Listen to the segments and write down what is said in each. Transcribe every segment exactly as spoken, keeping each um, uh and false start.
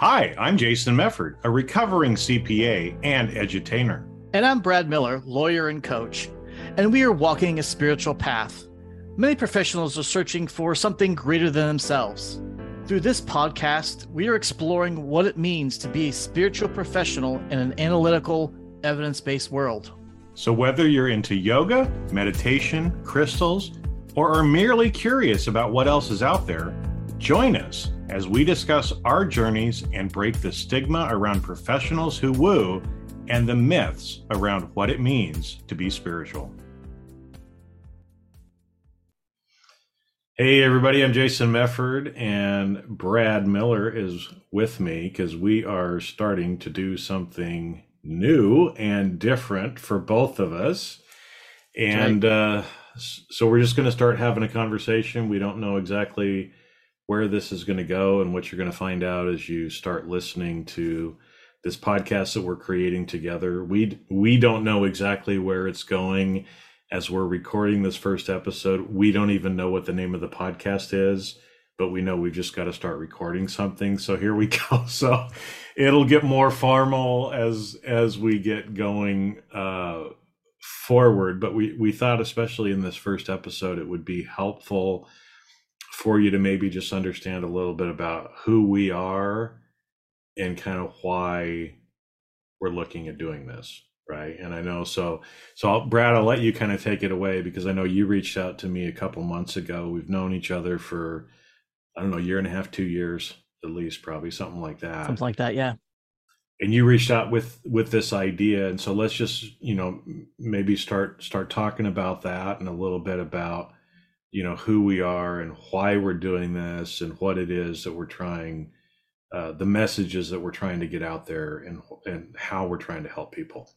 Hi, I'm Jason Mefford, a recovering C P A and edutainer. And I'm Brad Miller, lawyer and coach, and we are walking a spiritual path. Many professionals are searching for something greater than themselves. Through this podcast, we are exploring what it means to be a spiritual professional in an analytical, evidence-based world. So whether you're into yoga, meditation, crystals, or are merely curious about what else is out there, join us as we discuss our journeys and break the stigma around professionals who woo and the myths around what it means to be spiritual. Hey everybody, I'm Jason Mefford, and Brad Miller is with me because we are starting to do something new and different for both of us. And uh, so we're just going to start having a conversation. We don't know exactly where this is going to go, and what you're going to find out as you start listening to this podcast that we're creating together. We we don't know exactly where it's going as we're recording this first episode. We don't even know what the name of the podcast is, but we know we've just got to start recording something. So here we go. So it'll get more formal as as we get going uh, forward. But we, we thought, especially in this first episode, it would be helpful for you to maybe just understand a little bit about who we are and kind of why we're looking at doing this, right? And I know, so, so I'll, Brad, I'll let you kind of take it away, because I know you reached out to me a couple months ago. We've known each other for, I don't know, a year and a half, two years at least, probably something like that. Something like that, yeah. And you reached out with, with this idea. And so let's just, you know, maybe start, start talking about that and a little bit about, you know, who we are and why we're doing this and what it is that we're trying, uh, the messages that we're trying to get out there and and how we're trying to help people.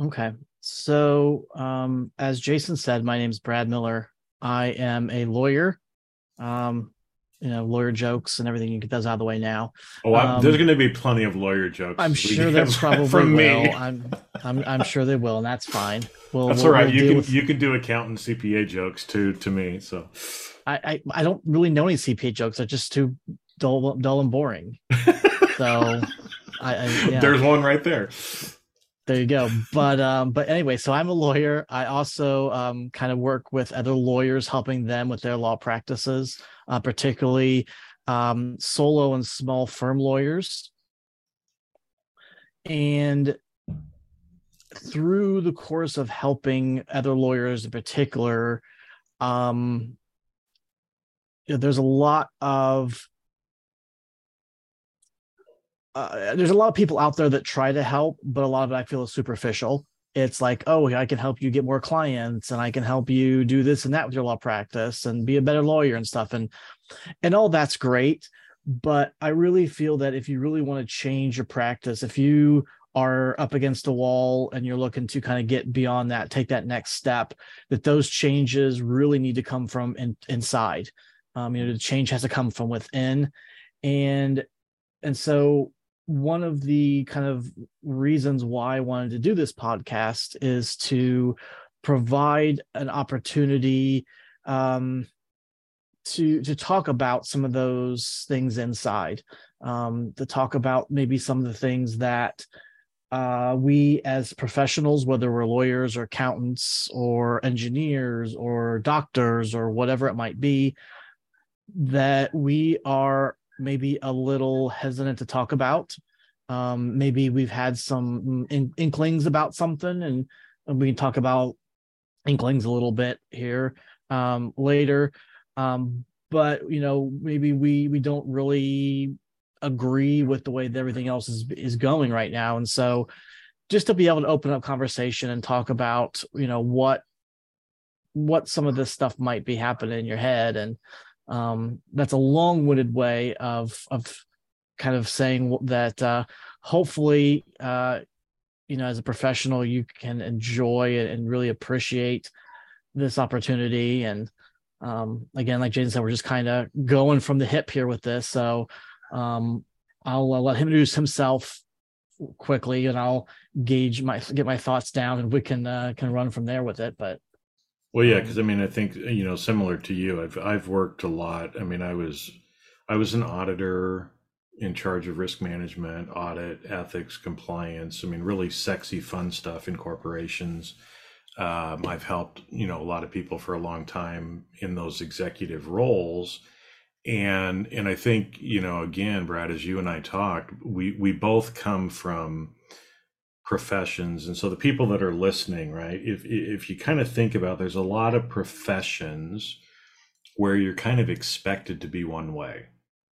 Okay. So um, as Jason said, my name is Brad Miller. I am a lawyer. Um, you know, lawyer jokes and everything, you get those out of the way now. Oh, um, there's going to be plenty of lawyer jokes. I'm sure there probably from will. Me. I'm, I'm, I'm sure they will, and that's fine. We'll, that's we'll, all right. We'll you can with... you can do accountant and C P A jokes too to me. So I, I, I don't really know any C P A jokes. They're just too dull, dull and boring. So I, I yeah. There's one right there. There you go. But um, but anyway, so I'm a lawyer. I also um, kind of work with other lawyers, helping them with their law practices, uh, particularly um, solo and small firm lawyers. And through the course of helping other lawyers in particular, um, there's a lot of Uh, there's a lot of people out there that try to help, but a lot of it I feel is superficial. It's like, oh, I can help you get more clients, and I can help you do this and that with your law practice and be a better lawyer and stuff. And, and all that's great. But I really feel that if you really want to change your practice, if you are up against a wall and you're looking to kind of get beyond that, take that next step, that those changes really need to come from in, inside. Um, you know, the change has to come from within. And, and so one of the kind of reasons why I wanted to do this podcast is to provide an opportunity um, to to talk about some of those things inside, um, to talk about maybe some of the things that uh, we as professionals, whether we're lawyers or accountants or engineers or doctors or whatever it might be, that we are maybe a little hesitant to talk about. Um, maybe we've had some in- inklings about something, and, and we can talk about inklings a little bit here um, later. Um, but, you know, maybe we we don't really agree with the way that everything else is is going right now. And so just to be able to open up conversation and talk about, you know, what what some of this stuff might be happening in your head. And Um, that's a long-winded way of of kind of saying that uh, hopefully, uh, you know, as a professional, you can enjoy and really appreciate this opportunity. And um, again, like Jason said, we're just kind of going from the hip here with this. So um, I'll, I'll let him introduce himself quickly, and I'll gauge my get my thoughts down, and we can uh, can run from there with it. But well, yeah, because I mean, I think, you know, similar to you, I've I've worked a lot. I mean, I was I was an auditor in charge of risk management, audit, ethics, compliance. I mean, really sexy, fun stuff in corporations. Um, I've helped, you know, a lot of people for a long time in those executive roles. And, and I think, you know, again, Brad, as you and I talked, we, we both come from professions. And so the people that are listening, right, if, if you kind of think about, there's a lot of professions where you're kind of expected to be one way,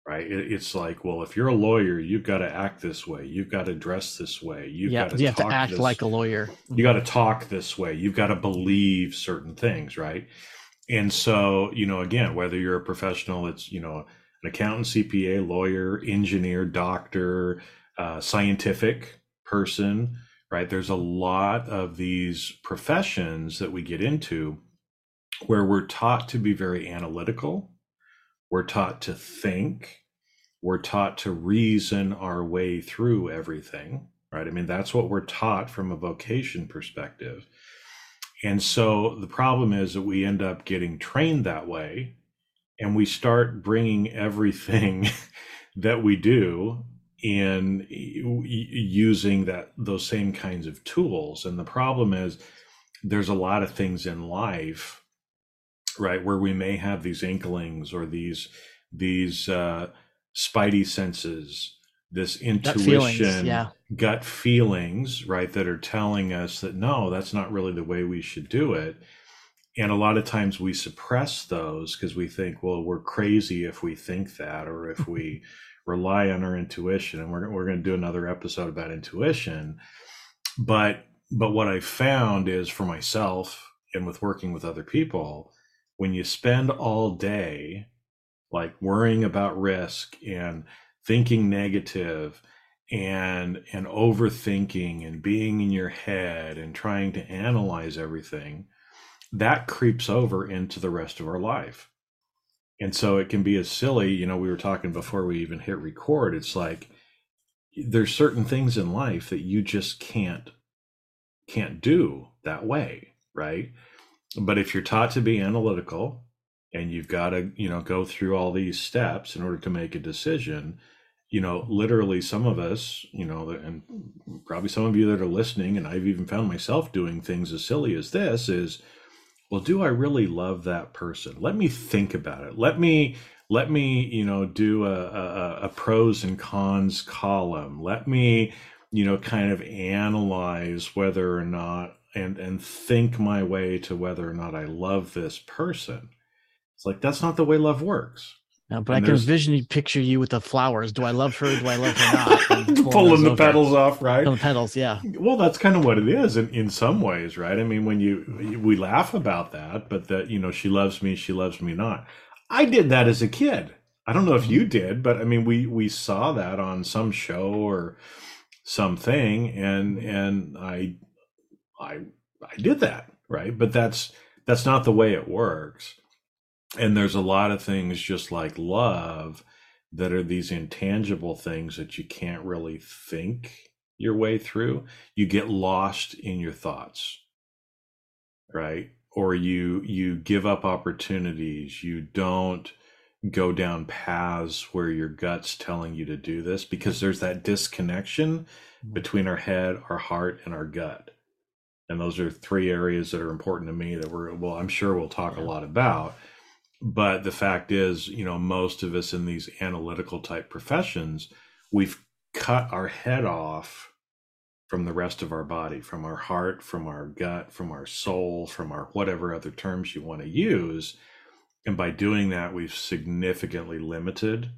right? It, it's like, well, if you're a lawyer, you've got to act this way. You've got to dress this way. You've yeah, got to, you talk have to act this, like a lawyer. You got to talk this way. You've got to believe certain things, right? And so, you know, again, whether you're a professional, it's, you know, an accountant, C P A, lawyer, engineer, doctor, uh, scientific person, right? There's a lot of these professions that we get into where we're taught to be very analytical. We're taught to think. We're taught to reason our way through everything, right? I mean, that's what we're taught from a vocation perspective. And so the problem is that we end up getting trained that way, and we start bringing everything that we do in using that those same kinds of tools. And the problem is there's a lot of things in life, right, where we may have these inklings or these these uh, spidey senses, this intuition, gut feelings, yeah. gut feelings, right, that are telling us that, no, that's not really the way we should do it. And a lot of times we suppress those because we think, well, we're crazy if we think that, or if we rely on our intuition. And we're, we're going to do another episode about intuition. But, but what I found is, for myself and with working with other people, when you spend all day like worrying about risk and thinking negative and and overthinking and being in your head and trying to analyze everything, that creeps over into the rest of our life. And so it can be as silly, you know, we were talking before we even hit record, it's like there's certain things in life that you just can't can't do that way, right? But if you're taught to be analytical and you've got to, you know, go through all these steps in order to make a decision, you know, literally some of us, you know, and probably some of you that are listening, and I've even found myself doing things as silly as this is, well, do I really love that person? Let me think about it. Let me, let me, you know, do a, a, a pros and cons column. Let me, you know, kind of analyze whether or not, and and think my way to whether or not I love this person. It's like, that's not the way love works. No, but and I can visually picture you with the flowers. Do I love her? Do I love her not? Pulling the over. petals off, right? Pulling the petals, yeah. Well, that's kind of what it is in, in some ways, right? I mean, when you, we laugh about that, but that, you know, she loves me, she loves me not. I did that as a kid. I don't know if you did, but I mean, we, we saw that on some show or something, and, and I, I I did that, right? But that's that's not the way it works. And there's a lot of things just like love that are these intangible things that you can't really think your way through. You get lost in your thoughts, right? Or you you give up opportunities. You don't go down paths where your gut's telling you to do this, because there's that disconnection between our head, our heart, and our gut. And those are three areas that are important to me that we're, well, I'm sure we'll talk yeah. a lot about. But the fact is, you know, most of us in these analytical type professions, we've cut our head off from the rest of our body, from our heart, from our gut, from our soul, from our whatever other terms you want to use. And by doing that, we've significantly limited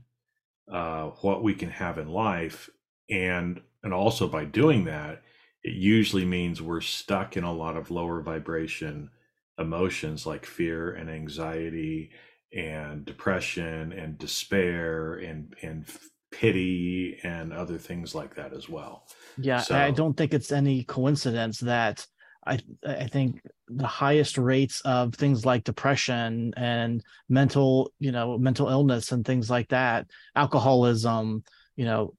uh, what we can have in life. And, and also by doing that, it usually means we're stuck in a lot of lower vibration emotions like fear and anxiety and depression and despair and and pity and other things like that as well. Yeah, so, I don't think it's any coincidence that I I think the highest rates of things like depression and mental, you know, mental illness and things like that, alcoholism, you know,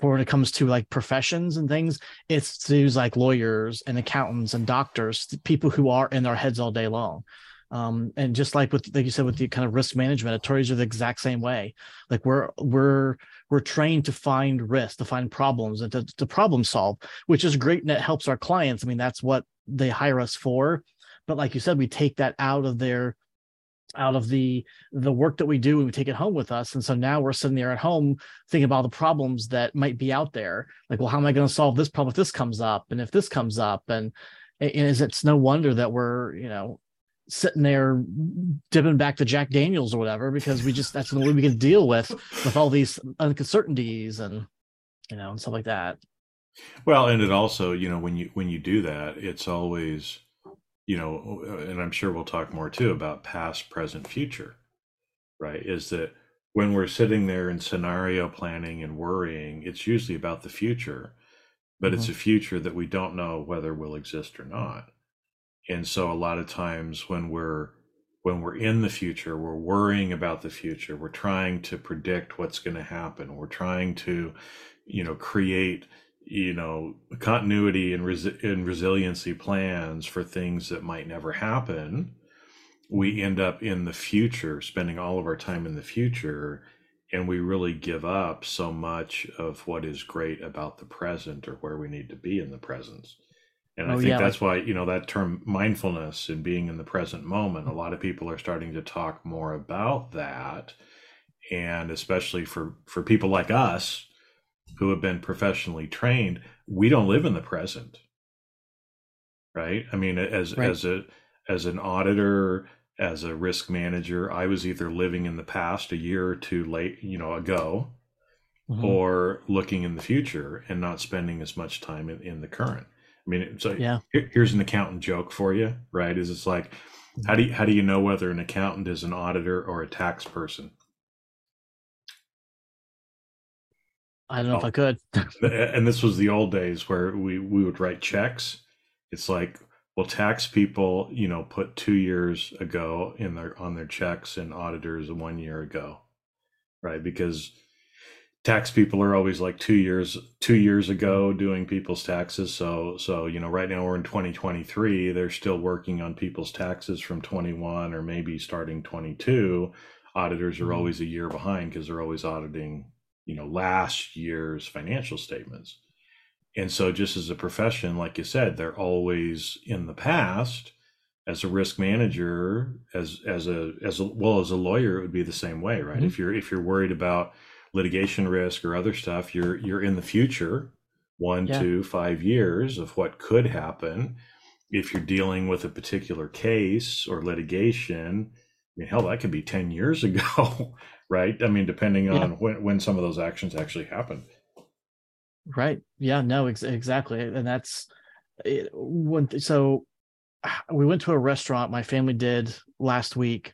for when it comes to like professions and things, it's things like lawyers and accountants and doctors, people who are in their heads all day long. Um, and just like with, like you said, with the kind of risk management, attorneys are the exact same way. Like we're, we're, we're trained to find risk, to find problems, and to, to problem solve, which is great. And it helps our clients. I mean, that's what they hire us for. But like you said, we take that out of their, out of the, the work that we do, and we take it home with us. And so now we're sitting there at home thinking about all the problems that might be out there. Like, well, how am I going to solve this problem if this comes up? And if this comes up, and, and is it's no wonder that we're, you know, sitting there dipping back to Jack Daniels or whatever, because we just, that's the way we can deal with, with all these uncertainties and, you know, and stuff like that. Well, and it also, you know, when you, when you do that, it's always, you know, and I'm sure we'll talk more too about past, present, future, right? Is that when we're sitting there in scenario planning and worrying, it's usually about the future, but mm-hmm. it's a future that we don't know whether will exist or not. And so a lot of times when we're, when we're in the future, we're worrying about the future, we're trying to predict what's going to happen. We're trying to, you know, create, you know, continuity and, resi- and resiliency plans for things that might never happen. We end up in the future, spending all of our time in the future, and we really give up so much of what is great about the present or where we need to be in the present. And oh, I think yeah, that's like, why, you know, that term mindfulness and being in the present moment, a lot of people are starting to talk more about that. And especially for, for people like us who have been professionally trained, we don't live in the present, right? I mean, as, right. as a, as an auditor, as a risk manager, I was either living in the past a year or two late, you know, ago, mm-hmm. or looking in the future and not spending as much time in, in the current. I mean, so yeah. here, here's an accountant joke for you, right? Is it's like, how do you, how do you know whether an accountant is an auditor or a tax person? I don't know oh. if I could. And this was the old days where we, we would write checks. It's like, well, tax people, you know, put two years ago in their, on their checks, and auditors one year ago, right? Because tax people are always like two years, two years ago doing people's taxes. So, so, you know, right now we're in twenty twenty-three, they're still working on people's taxes from twenty-one or maybe starting twenty-two. Auditors are mm-hmm. always a year behind because they're always auditing, you know, last year's financial statements. And so just as a profession, like you said, they're always in the past. As a risk manager, as, as a, as a, well, as a lawyer, it would be the same way, right? Mm-hmm. If you're, if you're worried about litigation risk or other stuff, you're you're in the future, one, yeah. two, five years of what could happen. If you're dealing with a particular case or litigation, I mean, hell, that could be ten years ago, right? I mean, depending on yeah. when, when some of those actions actually happened. Right. Yeah, no, ex- exactly. And that's it, one th- so we went to a restaurant, my family did last week,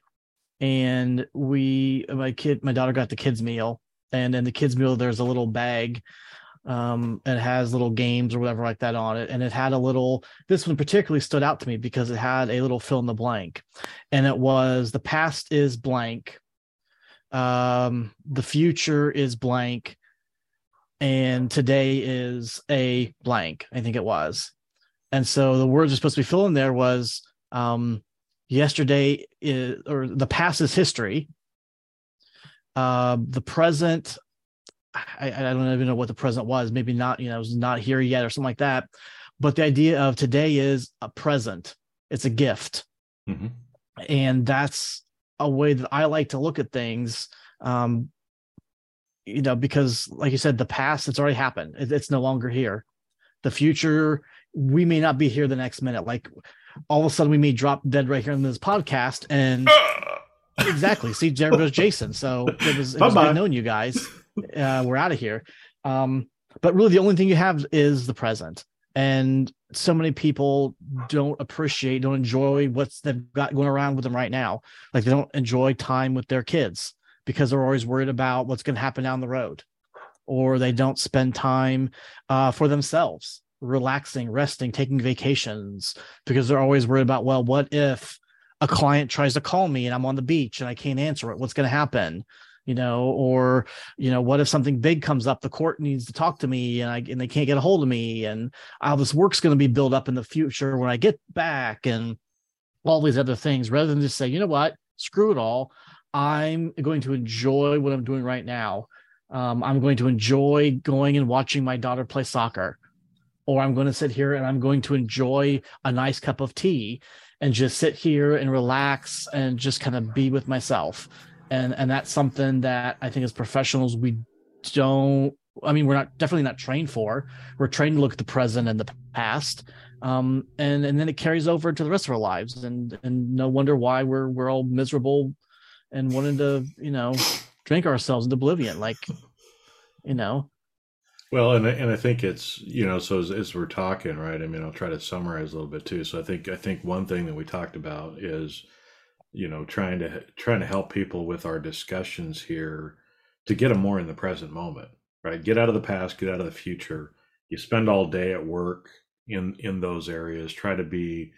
and we, my kid, my daughter got the kids meal. And in the kids' meal, there's a little bag, um, and it has little games or whatever like that on it. And it had a little, this one particularly stood out to me because it had a little fill in the blank, and it was the past is blank, um, the future is blank, and today is a blank, I think it was. And so the words are supposed to be filled in there was, um, yesterday is, or the past is history. Uh, the present, I, I don't even know what the present was. Maybe not, you know, it's not here yet or something like that. But the idea of today is a present. It's a gift. Mm-hmm. And that's a way that I like to look at things, um, you know, because like you said, the past, it's already happened. It, it's no longer here. The future, we may not be here the next minute. Like all of a sudden we may drop dead right here in this podcast and... Exactly. See, there goes Jason. So it was, it was good knowing you guys. Uh, we're out of here. Um, but really, the only thing you have is the present. And so many people don't appreciate, don't enjoy what's they've got going around with them right now. Like they don't enjoy time with their kids because they're always worried about what's going to happen down the road, or they don't spend time uh, for themselves, relaxing, resting, taking vacations, because they're always worried about, well, what if a client tries to call me and I'm on the beach and I can't answer it? What's going to happen? You know, or, you know, what if something big comes up, the court needs to talk to me and I, and they can't get a hold of me, and all this work's going to be built up in the future when I get back. And all these other things, rather than just say, you know what, screw it all. I'm going to enjoy what I'm doing right now. Um, I'm going to enjoy going and watching my daughter play soccer, or I'm going to sit here and I'm going to enjoy a nice cup of tea and just sit here and relax and just kind of be with myself. And, and that's something that I think as professionals, we don't, I mean, we're not definitely not trained for. We're trained to look at the present and the past. Um, and, and then it carries over to the rest of our lives, and, and no wonder why we're, we're all miserable and wanting to, you know, drink ourselves into oblivion, like, you know. Well, and and I think it's, you know, so as, as we're talking, right, I mean, I'll try to summarize a little bit too. So I think I think one thing that we talked about is, you know, trying to trying to help people with our discussions here to get them more in the present moment, right? Get out of the past, get out of the future. You spend all day at work in in those areas. Try to be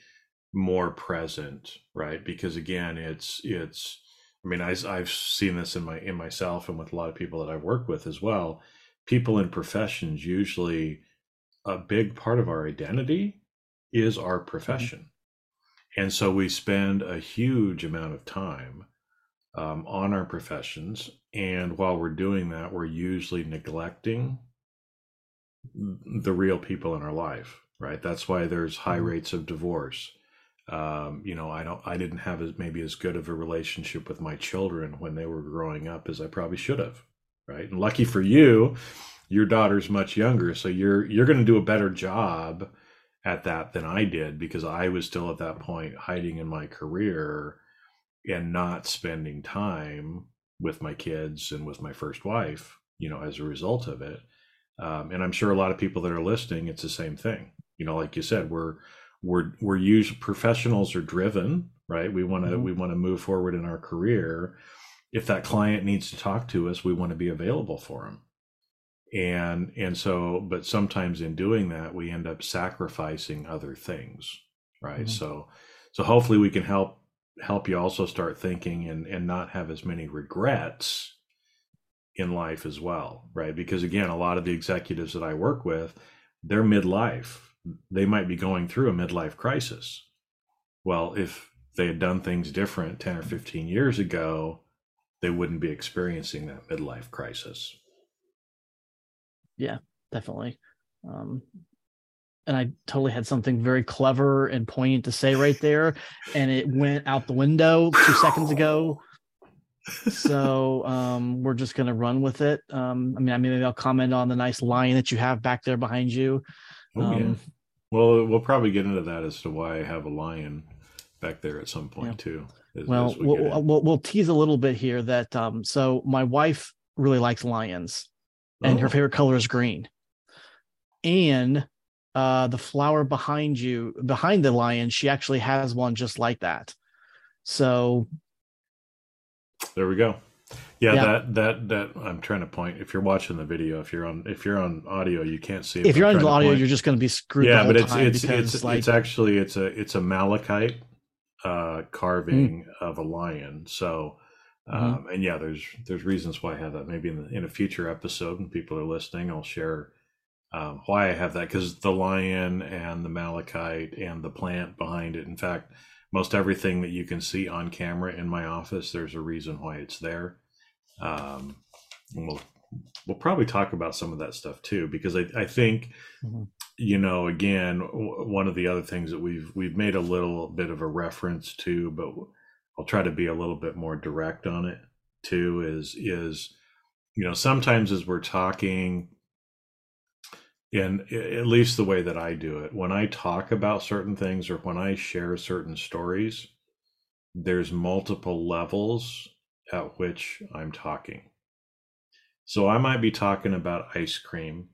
more present, right? Because again, it's it's. I mean, I, I've seen this in my in myself and with a lot of people that I've worked with as well. People in professions, usually a big part of our identity is our profession. Mm-hmm. And so we spend a huge amount of time um, on our professions. And while we're doing that, we're usually neglecting the real people in our life, right? That's why there's high rates of divorce. Um, you know, I don't, I didn't have as maybe as good of a relationship with my children when they were growing up as I probably should have, right? And lucky for you, your daughter's much younger, so you're you're going to do a better job at that than I did, because I was still at that point hiding in my career and not spending time with my kids and with my first wife, you know, as a result of it. Um, and I'm sure a lot of people that are listening, it's the same thing. You know, like you said, we're We're we're usually professionals are driven, right? We want to mm-hmm. we want to move forward in our career. If that client needs to talk to us, we want to be available for them. And and so, but sometimes in doing that, we end up sacrificing other things, right? Mm-hmm. So so hopefully we can help help you also start thinking and and not have as many regrets in life as well, right? Because again, a lot of the executives that I work with, they're midlife. They might be going through a midlife crisis. Well, if they had done things different ten or fifteen years ago, they wouldn't be experiencing that midlife crisis. Yeah, definitely. Um, and I totally had something very clever and poignant to say right there, and it went out the window two seconds ago. So um, we're just going to run with it. Um, I mean, I mean, maybe I'll comment on the nice lion that you have back there behind you. Oh, yeah. Um, well, we'll probably get into that as to why I have a lion back there at some point, yeah. too. As, well, as we we'll, we'll, we'll tease a little bit here that um, so my wife really likes lions, and oh. her favorite color is green. And uh, the flower behind you, behind the lion, she actually has one just like that. So there we go. Yeah, yeah, that that that I'm trying to point. If you're watching the video, if you're on if you're on audio, you can't see it. If you're on audio, you're just going to be screwed. Yeah, but it's it's it's like... it's actually it's a it's a malachite uh, carving mm. of a lion. So, um, mm. and yeah, there's there's reasons why I have that. Maybe in the, in a future episode, when people are listening, I'll share um, why I have that, because the lion and the malachite and the plant behind it. In fact, most everything that you can see on camera in my office, there's a reason why it's there. Um, and we'll, we'll probably talk about some of that stuff too, because I, I think, mm-hmm. you know, again, w- one of the other things that we've, we've made a little bit of a reference to, but I'll try to be a little bit more direct on it too, is, is, you know, sometimes as we're talking, and at least the way that I do it, when I talk about certain things or when I share certain stories, there's multiple levels at which I'm talking. So I might be talking about ice cream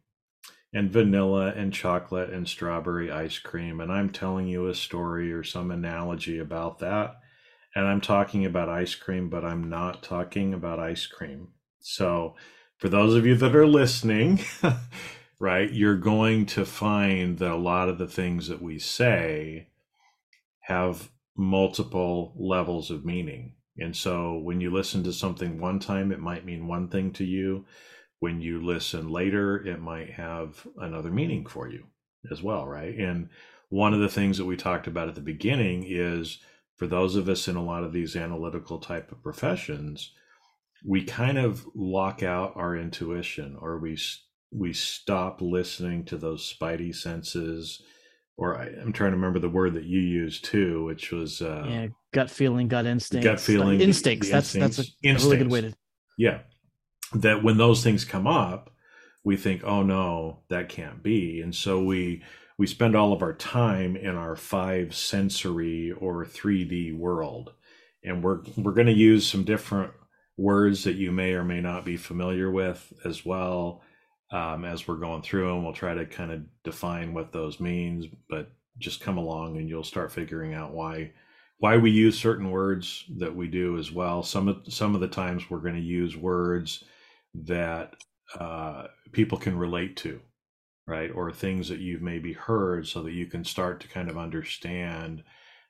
and vanilla and chocolate and strawberry ice cream, and I'm telling you a story or some analogy about that, and I'm talking about ice cream, but I'm not talking about ice cream. So for those of you that are listening, right, you're going to find that a lot of the things that we say have multiple levels of meaning. And so when you listen to something one time, it might mean one thing to you. When you listen later, it might have another meaning for you as well, right? And one of the things that we talked about at the beginning is for those of us in a lot of these analytical type of professions, we kind of lock out our intuition, or we we stop listening to those spidey senses, or I, I'm trying to remember the word that you used too, which was uh, yeah, gut feeling, gut instincts, gut feeling, instincts. That's instincts, that's a, a really good way to yeah. That when those things come up, we think, oh no, that can't be, and so we we spend all of our time in our five sensory or three D world, and we're we're going to use some different words that you may or may not be familiar with as well, um, as we're going through, and we'll try to kind of define what those means. But just come along, and you'll start figuring out why why we use certain words that we do as well. Some of some of the times we're going to use words that uh, people can relate to, right, or things that you've maybe heard, so that you can start to kind of understand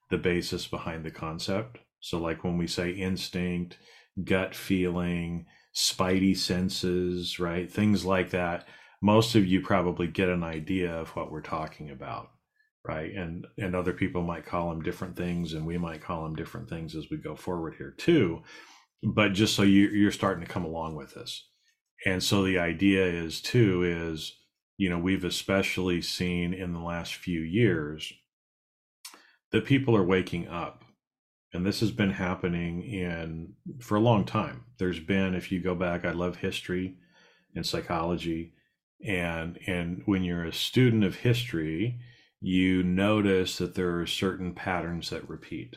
the basis behind the concept. So, like when we say instinct, gut feeling, spidey senses, right? Things like that. Most of you probably get an idea of what we're talking about, right? And and other people might call them different things, and we might call them different things as we go forward here too. But just so you, you're starting to come along with this. And so the idea is too is, you know, we've especially seen in the last few years that people are waking up. And this has been happening in for a long time. There's been, if you go back, I love history and psychology. And and when you're a student of history, you notice that there are certain patterns that repeat.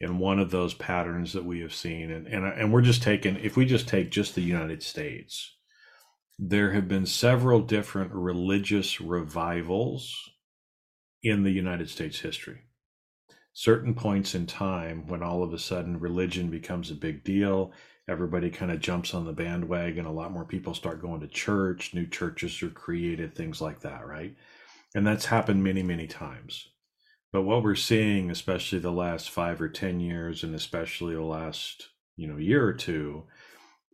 And one of those patterns that we have seen, and, and, and we're just taking, if we just take just the United States, there have been several different religious revivals in the United States history. Certain points in time when all of a sudden religion becomes a big deal, everybody kind of jumps on the bandwagon, a lot more people start going to church, new churches are created, things like that, right? And that's happened many, many times. But what we're seeing, especially the last five or ten years, and especially the last, you know, year or two,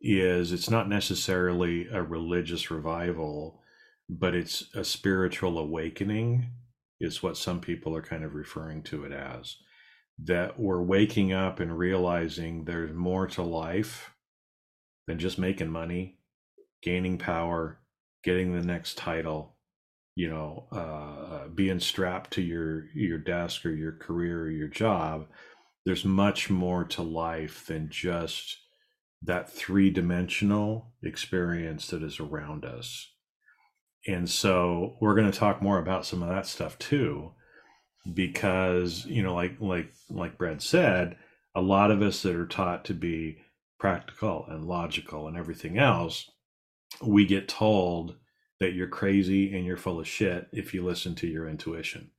is it's not necessarily a religious revival, but it's a spiritual awakening. Is what some people are kind of referring to it as, that we're waking up and realizing there's more to life than just making money, gaining power, getting the next title, you know, uh, being strapped to your, your desk or your career or your job. There's much more to life than just that three-dimensional experience that is around us. And so we're going to talk more about some of that stuff too, because, you know, like, like, like Brad said, a lot of us that are taught to be practical and logical and everything else, we get told that you're crazy and you're full of shit if you listen to your intuition.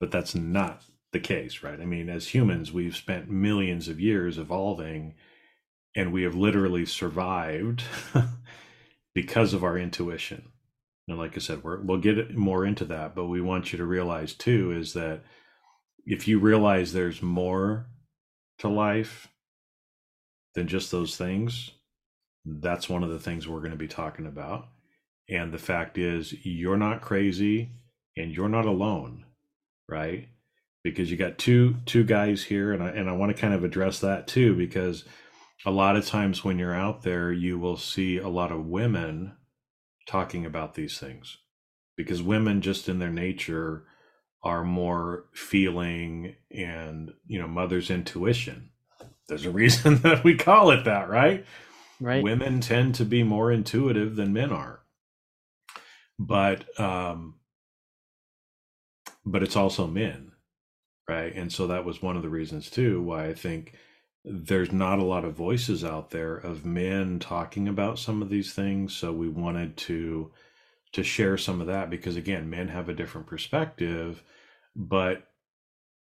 But that's not the case, right? I mean, as humans, we've spent millions of years evolving, and we have literally survived because of our intuition. And like I said, we're, we'll get more into that, but we want you to realize too, is that if you realize there's more to life than just those things, that's one of the things we're going to be talking about. And the fact is, you're not crazy and you're not alone, right? Because you got two, two guys here, and I, and I want to kind of address that too, because a lot of times when you're out there, you will see a lot of women talking about these things, because women just in their nature are more feeling and, you know, mother's intuition. There's a reason that we call it that, right? Right. Women tend to be more intuitive than men are. But, um, but it's also men, right? And so that was one of the reasons too, why I think there's not a lot of voices out there of men talking about some of these things. So we wanted to to share some of that, because again, men have a different perspective, but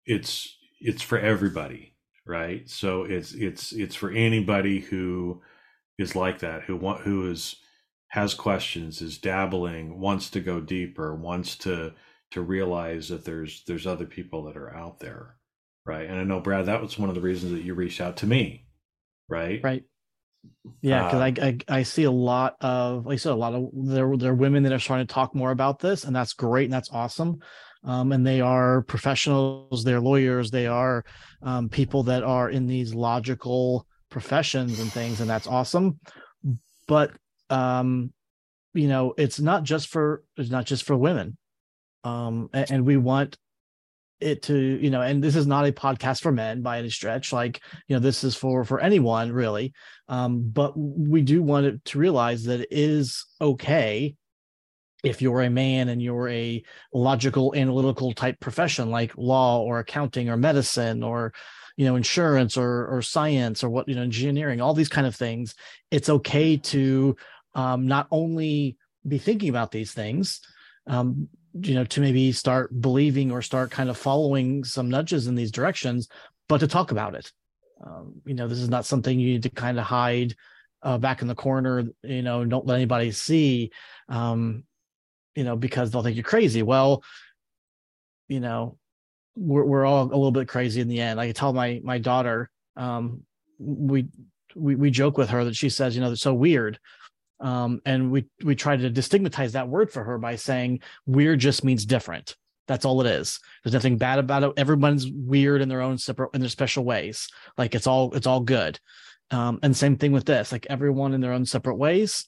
it's it's for everybody, right? So it's it's it's for anybody who is like that, who want who is has questions, is dabbling, wants to go deeper, wants to to realize that there's there's other people that are out there. Right. And I know, Brad, that was one of the reasons that you reached out to me. Right. Right. Yeah. Because uh, I, I I see a lot of, like I said, a lot of there, there are women that are starting to talk more about this, and that's great. And that's awesome. um, and they are professionals, they're lawyers, they are um, people that are in these logical professions and things, and that's awesome. But um, you know, it's not just for it's not just for women, um, and, and we want it to, you know, and this is not a podcast for men by any stretch. Like, you know, this is for, for anyone really. Um, but we do want it to realize that it is okay if you're a man and you're a logical, analytical type profession, like law or accounting or medicine or, you know, insurance or, or science or what, you know, engineering, all these kind of things. It's okay to um, not only be thinking about these things, um, you know, to maybe start believing or start kind of following some nudges in these directions, but to talk about it. Um, you know, this is not something you need to kind of hide uh, back in the corner, you know, don't let anybody see, um, you know, because they'll think you're crazy. Well, you know, we're, we're all a little bit crazy in the end. I tell my, my daughter, um, we, we, we joke with her that she says, you know, they're so weird. Um, and we we try to destigmatize that word for her by saying weird just means different. That's all it is. There's nothing bad about it. Everyone's weird in their own separate, in their special ways. Like it's all it's all good. Um, and same thing with this. Like everyone in their own separate ways.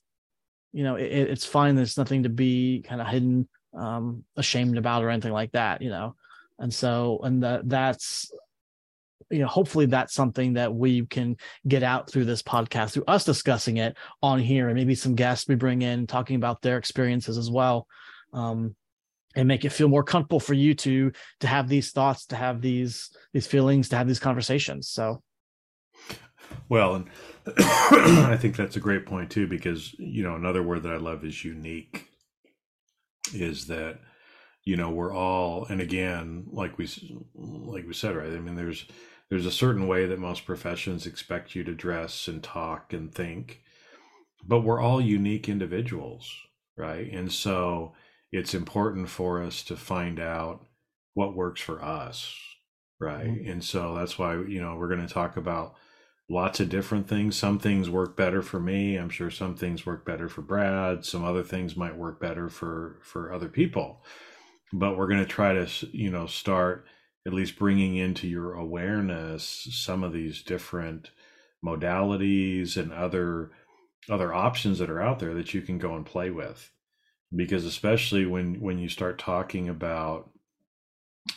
You know, it, it's fine. There's nothing to be kind of hidden, um, ashamed about or anything like that. You know, and so and the, that's. You know, hopefully that's something that we can get out through this podcast, through us discussing it on here, and maybe some guests we bring in talking about their experiences as well, um, and make it feel more comfortable for you to to have these thoughts, to have these these feelings, to have these conversations. So, well, and I think that's a great point too, because you know another word that I love is unique. Is that you know we're all, and again, like we like we said, right? I mean, there's There's a certain way that most professions expect you to dress and talk and think, but we're all unique individuals, right? And so it's important for us to find out what works for us, right? Mm-hmm. And so that's why, you know, we're going to talk about lots of different things. Some things work better for me. I'm sure some things work better for Brad. Some other things might work better for, for other people, but we're going to try to, you know, start at least bringing into your awareness some of these different modalities and other other options that are out there that you can go and play with. Because especially when, when you start talking about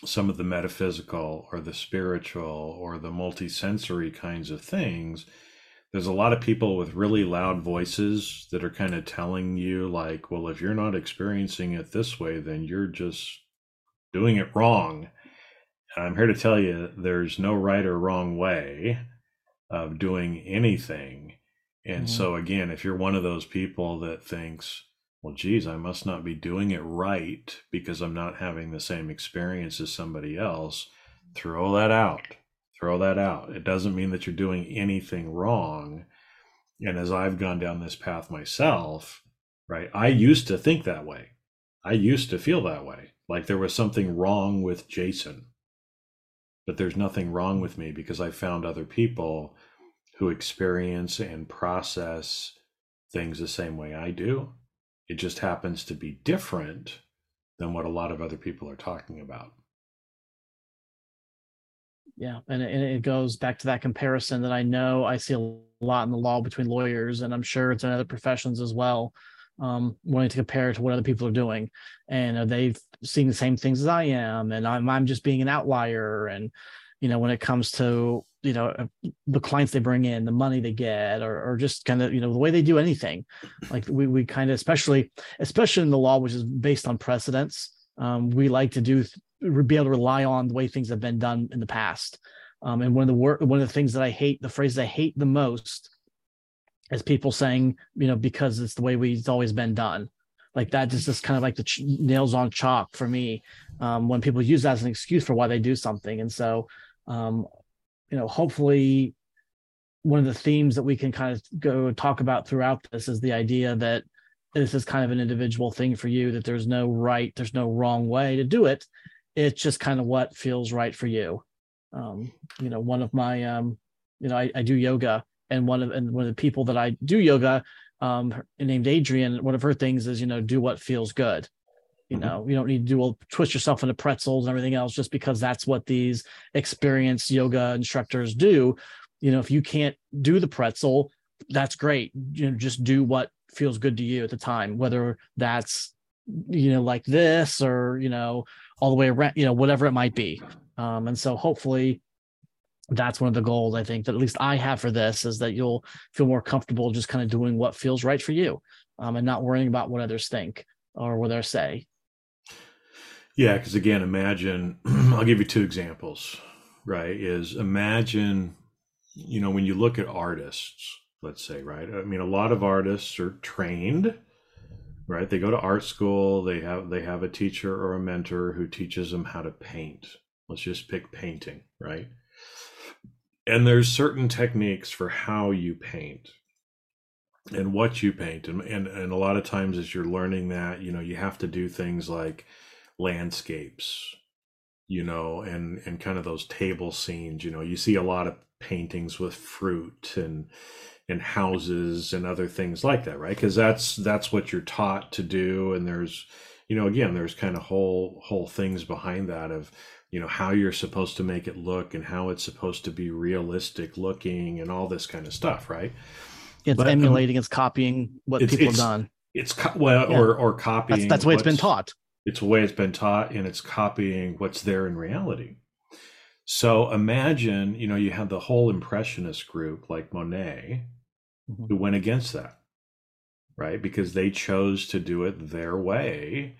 some of the metaphysical or the spiritual or the multisensory kinds of things, there's a lot of people with really loud voices that are kind of telling you like, well, if you're not experiencing it this way, then you're just doing it wrong. I'm here to tell you there's no right or wrong way of doing anything. And mm-hmm. so again, if you're one of those people that thinks, well, geez, I must not be doing it right because I'm not having the same experience as somebody else, throw that out, throw that out. It doesn't mean that you're doing anything wrong. And as I've gone down this path myself, right, I used to think that way. I used to feel that way. Like there was something wrong with Jason. But there's nothing wrong with me because I found other people who experience and process things the same way I do. It just happens to be different than what a lot of other people are talking about. Yeah, and it goes back to that comparison that I know I see a lot in the law between lawyers, and I'm sure it's in other professions as well. Um, wanting to compare it to what other people are doing, and are they seeing the same things as I am, and I'm I'm just being an outlier. And you know, when it comes to you know the clients they bring in, the money they get, or or just kind of you know the way they do anything, like we we kind of especially especially in the law, which is based on precedents, um, we like to do be able to rely on the way things have been done in the past. Um, and one of the wor- one of the things that I hate, the phrase I hate the most, as people saying, you know, because it's the way we it's always been done. Like that is just kind of like the ch- nails on chalk for me um, when people use that as an excuse for why they do something. And so, um, you know, hopefully one of the themes that we can kind of go talk about throughout this is the idea that this is kind of an individual thing for you, that there's no right, there's no wrong way to do it. It's just kind of what feels right for you. Um, you know, one of my, um, you know, I, I do yoga. And one of and one of the people that I do yoga, um, named Adrian, one of her things is, you know, do what feels good. You know, you don't need to do all, twist yourself into pretzels and everything else just because that's what these experienced yoga instructors do. You know, if you can't do the pretzel, that's great. You know, just do what feels good to you at the time, whether that's, you know, like this or, you know, all the way around, you know, whatever it might be. Um, and so hopefully that's one of the goals, I think, that at least I have for this, is that you'll feel more comfortable just kind of doing what feels right for you, um, and not worrying about what others think or what others say. Yeah, because again, imagine, I'll give you two examples, right? Is imagine, you know, when you look at artists, let's say, right? I mean, a lot of artists are trained, right? They go to art school, they have they have a teacher or a mentor who teaches them how to paint. Let's just pick painting, right? And there's certain techniques for how you paint and what you paint. And, and, and a lot of times as you're learning that, you know, you have to do things like landscapes, you know, and and kind of those table scenes. You know, you see a lot of paintings with fruit and and houses and other things like that, right? Because that's that's what you're taught to do. And there's, you know, again, there's kind of whole whole things behind that of, you know, how you're supposed to make it look and how it's supposed to be realistic looking and all this kind of stuff, right? It's but, emulating, um, it's copying what it's, people it's, have done. It's co- well, yeah. or or copying. That's, that's the way it's been taught. It's the way it's been taught, and it's copying what's there in reality. So imagine, you know, you have the whole impressionist group like Monet, mm-hmm. who went against that, right? Because they chose to do it their way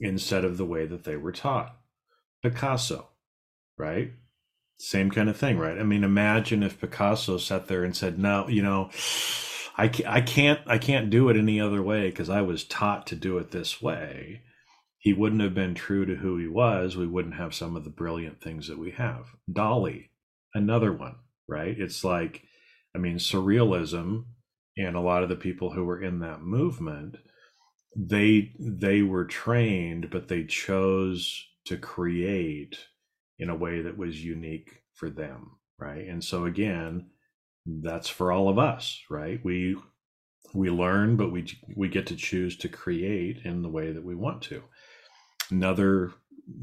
instead of the way that they were taught. Picasso, right? Same kind of thing, right? I mean, imagine if Picasso sat there and said, no, you know, I can't, I can't, I can't do it any other way because I was taught to do it this way. He wouldn't have been true to who he was. We wouldn't have some of the brilliant things that we have. Dali, another one, right? It's like, I mean, surrealism and a lot of the people who were in that movement, they they were trained, but they chose to create in a way that was unique for them, right? And so again, that's for all of us, right? We we learn, but we we get to choose to create in the way that we want to. Another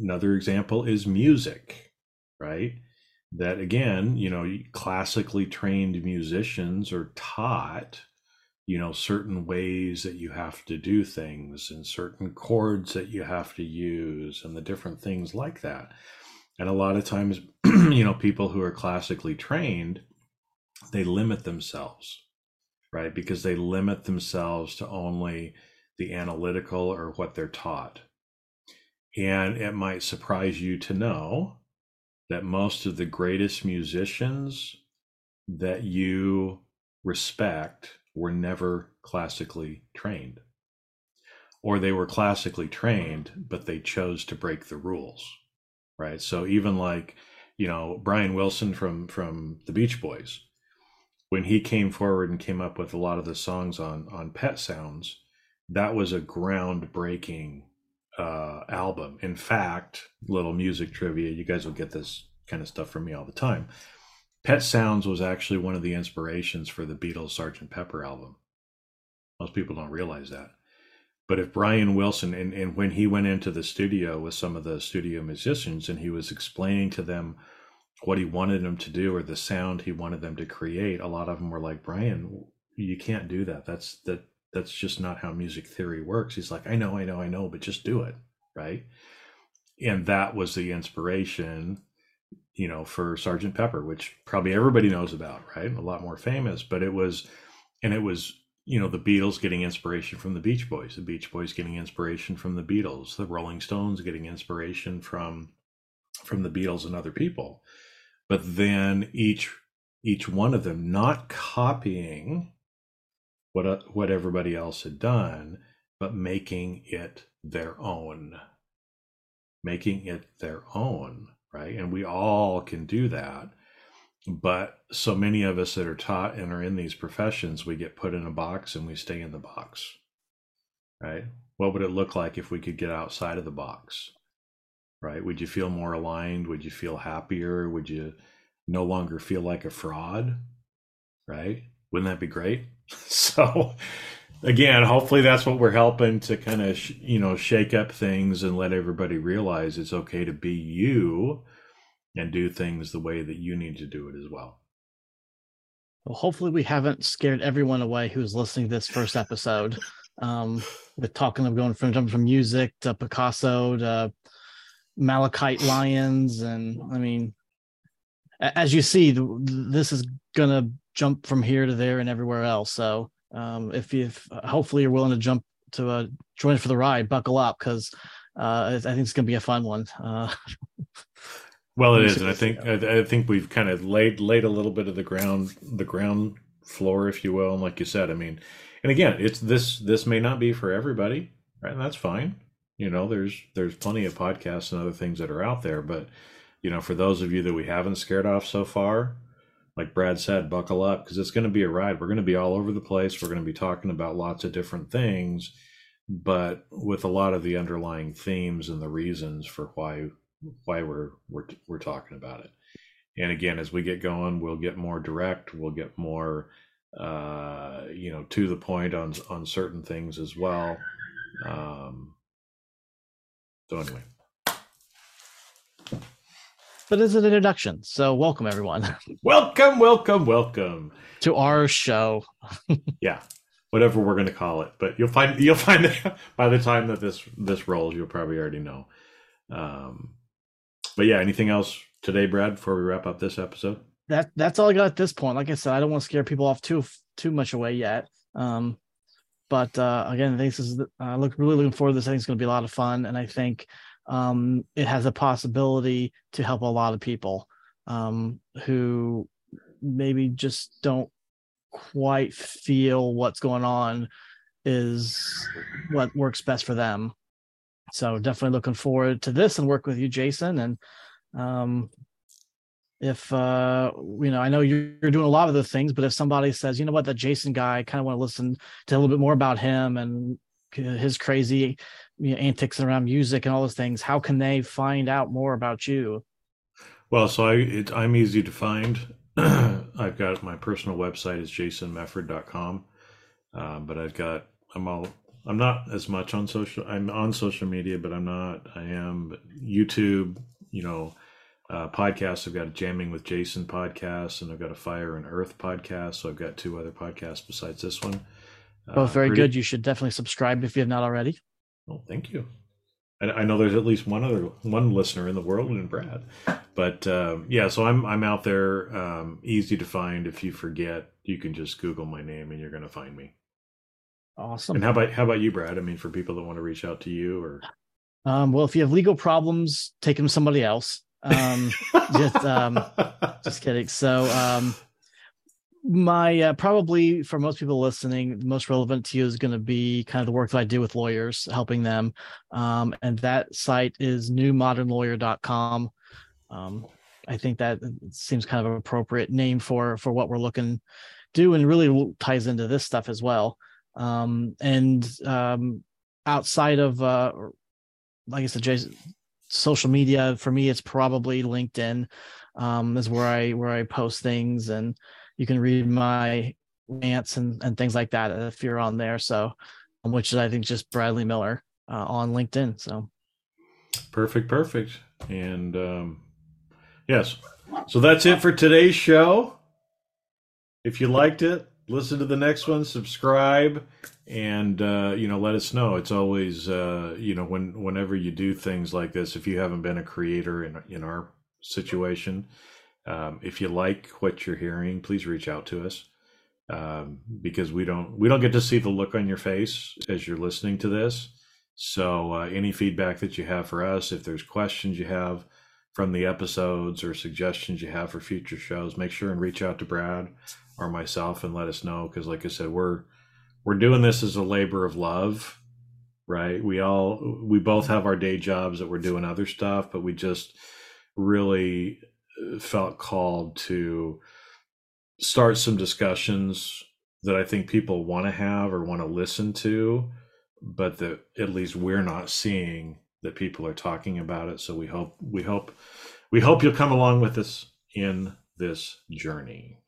another example is music, right? That again, you know, classically trained musicians are taught, you know, certain ways that you have to do things and certain chords that you have to use and the different things like that. And a lot of times, you know, people who are classically trained, they limit themselves, right? Because they limit themselves to only the analytical or what they're taught. And it might surprise you to know that most of the greatest musicians that you respect were never classically trained, or they were classically trained, but they chose to break the rules, right? So even like, you know, Brian Wilson from, from the Beach Boys, when he came forward and came up with a lot of the songs on, on Pet Sounds, that was a groundbreaking uh album. In fact, little music trivia, you guys will get this kind of stuff from me all the time. Pet Sounds was actually one of the inspirations for the Beatles' Sergeant Pepper album. Most people don't realize that. But if Brian Wilson, and, and when he went into the studio with some of the studio musicians and he was explaining to them what he wanted them to do or the sound he wanted them to create, a lot of them were like, Brian, you can't do that. That's that. That's just not how music theory works. He's like, I know, I know, I know, but just do it, right? And that was the inspiration, you know, for Sergeant Pepper, which probably everybody knows about, right? A lot more famous, but it was, and it was, you know, the Beatles getting inspiration from the Beach Boys, the Beach Boys getting inspiration from the Beatles, the Rolling Stones getting inspiration from, from the Beatles and other people. But then each, each one of them not copying what what everybody else had done, but making it their own, making it their own, right? And we all can do that. But so many of us that are taught and are in these professions, we get put in a box and we stay in the box, right? What would it look like if we could get outside of the box, right? Would you feel more aligned? Would you feel happier? Would you no longer feel like a fraud, right? Wouldn't that be great? So again, hopefully that's what we're helping to kind of, sh- you know, shake up things and let everybody realize it's okay to be you and do things the way that you need to do it as well. Well, hopefully we haven't scared everyone away who's listening to this first episode. Um, with talking of going from, from music to Picasso to Malachite lions. And I mean, as you see, th- this is going to jump from here to there and everywhere else. So um, if you uh, hopefully you're willing to jump to uh, join for the ride, buckle up, because uh, I think it's going to be a fun one. Uh, well, it is. And I think I, I think we've kind of laid laid a little bit of the ground the ground floor, if you will. And like you said, I mean, and again, it's this this may not be for everybody, right? And that's fine. You know, there's there's plenty of podcasts and other things that are out there, but you know, for those of you that we haven't scared off so far, like Brad said, buckle up, because it's going to be a ride. We're going to be all over the place. We're going to be talking about lots of different things, but with a lot of the underlying themes and the reasons for why why we're we're we're talking about it. And again, as we get going, we'll get more direct. We'll get more, uh, you know, to the point on on certain things as well. Um, so anyway. But it's an introduction, so welcome everyone. Welcome, welcome, welcome to our show. Yeah, whatever we're going to call it. But you'll find you'll find that by the time that this this rolls, you'll probably already know. Um, but yeah, anything else today, Brad? Before we wrap up this episode, that that's all I got at this point. Like I said, I don't want to scare people off too too much away yet. Um, but uh, again, I think this is I uh, look really looking forward to this. I think it's going to be a lot of fun, and I think. Um, it has a possibility to help a lot of people um, who maybe just don't quite feel what's going on is what works best for them. So definitely looking forward to this and work with you, Jason. And um, if, uh, you know, I know you're, you're doing a lot of the things, but if somebody says, you know what, that Jason guy, I kind of want to listen to a little bit more about him and his crazy you know, antics around music and all those things. How can they find out more about you? Well, so I, it, I'm easy to find. I've got my personal website is jason mefford dot com, um, but I've got I'm all I'm not as much on social. I'm on social media, but I'm not. I am YouTube. You know, uh, podcasts. I've got a Jamming with Jason podcast, and I've got a Fire and Earth podcast. So I've got two other podcasts besides this one. Both uh, very pretty, good. You should definitely subscribe if you have not already. Well, thank you. I, I know there's at least one other one listener in the world, and Brad. But um, yeah, so I'm I'm out there, um, easy to find. If you forget, you can just Google my name, and you're going to find me. Awesome. And how about how about you, Brad? I mean, for people that want to reach out to you, or um, well, if you have legal problems, take them to somebody else. Um, just um, just kidding. So. Um, My uh, probably for most people listening, the most relevant to you is going to be kind of the work that I do with lawyers, helping them. Um, and that site is new modern lawyer dot com. Um, I think that seems kind of an appropriate name for for what we're looking to do and really ties into this stuff as well. Um, and um, outside of, uh, like I said, Jason, social media, for me, it's probably LinkedIn um, is where I where I post things and you can read my rants and, and things like that if you're on there. So, which is, I think, just Bradley Miller uh, on LinkedIn. So, perfect, perfect. And um, yes, so that's it for today's show. If you liked it, listen to the next one, subscribe, and uh, you know, let us know. It's always uh, you know, when whenever you do things like this, if you haven't been a creator in in our situation. Um, if you like what you're hearing, please reach out to us um, because we don't we don't get to see the look on your face as you're listening to this. So uh, any feedback that you have for us, if there's questions you have from the episodes or suggestions you have for future shows, make sure and reach out to Brad or myself and let us know. Because like I said, we're we're doing this as a labor of love, right? We all we both have our day jobs that we're doing other stuff, but we just really felt called to start some discussions that I think people want to have or want to listen to, but that at least we're not seeing that people are talking about it. So we hope, we hope, we hope you'll come along with us in this journey.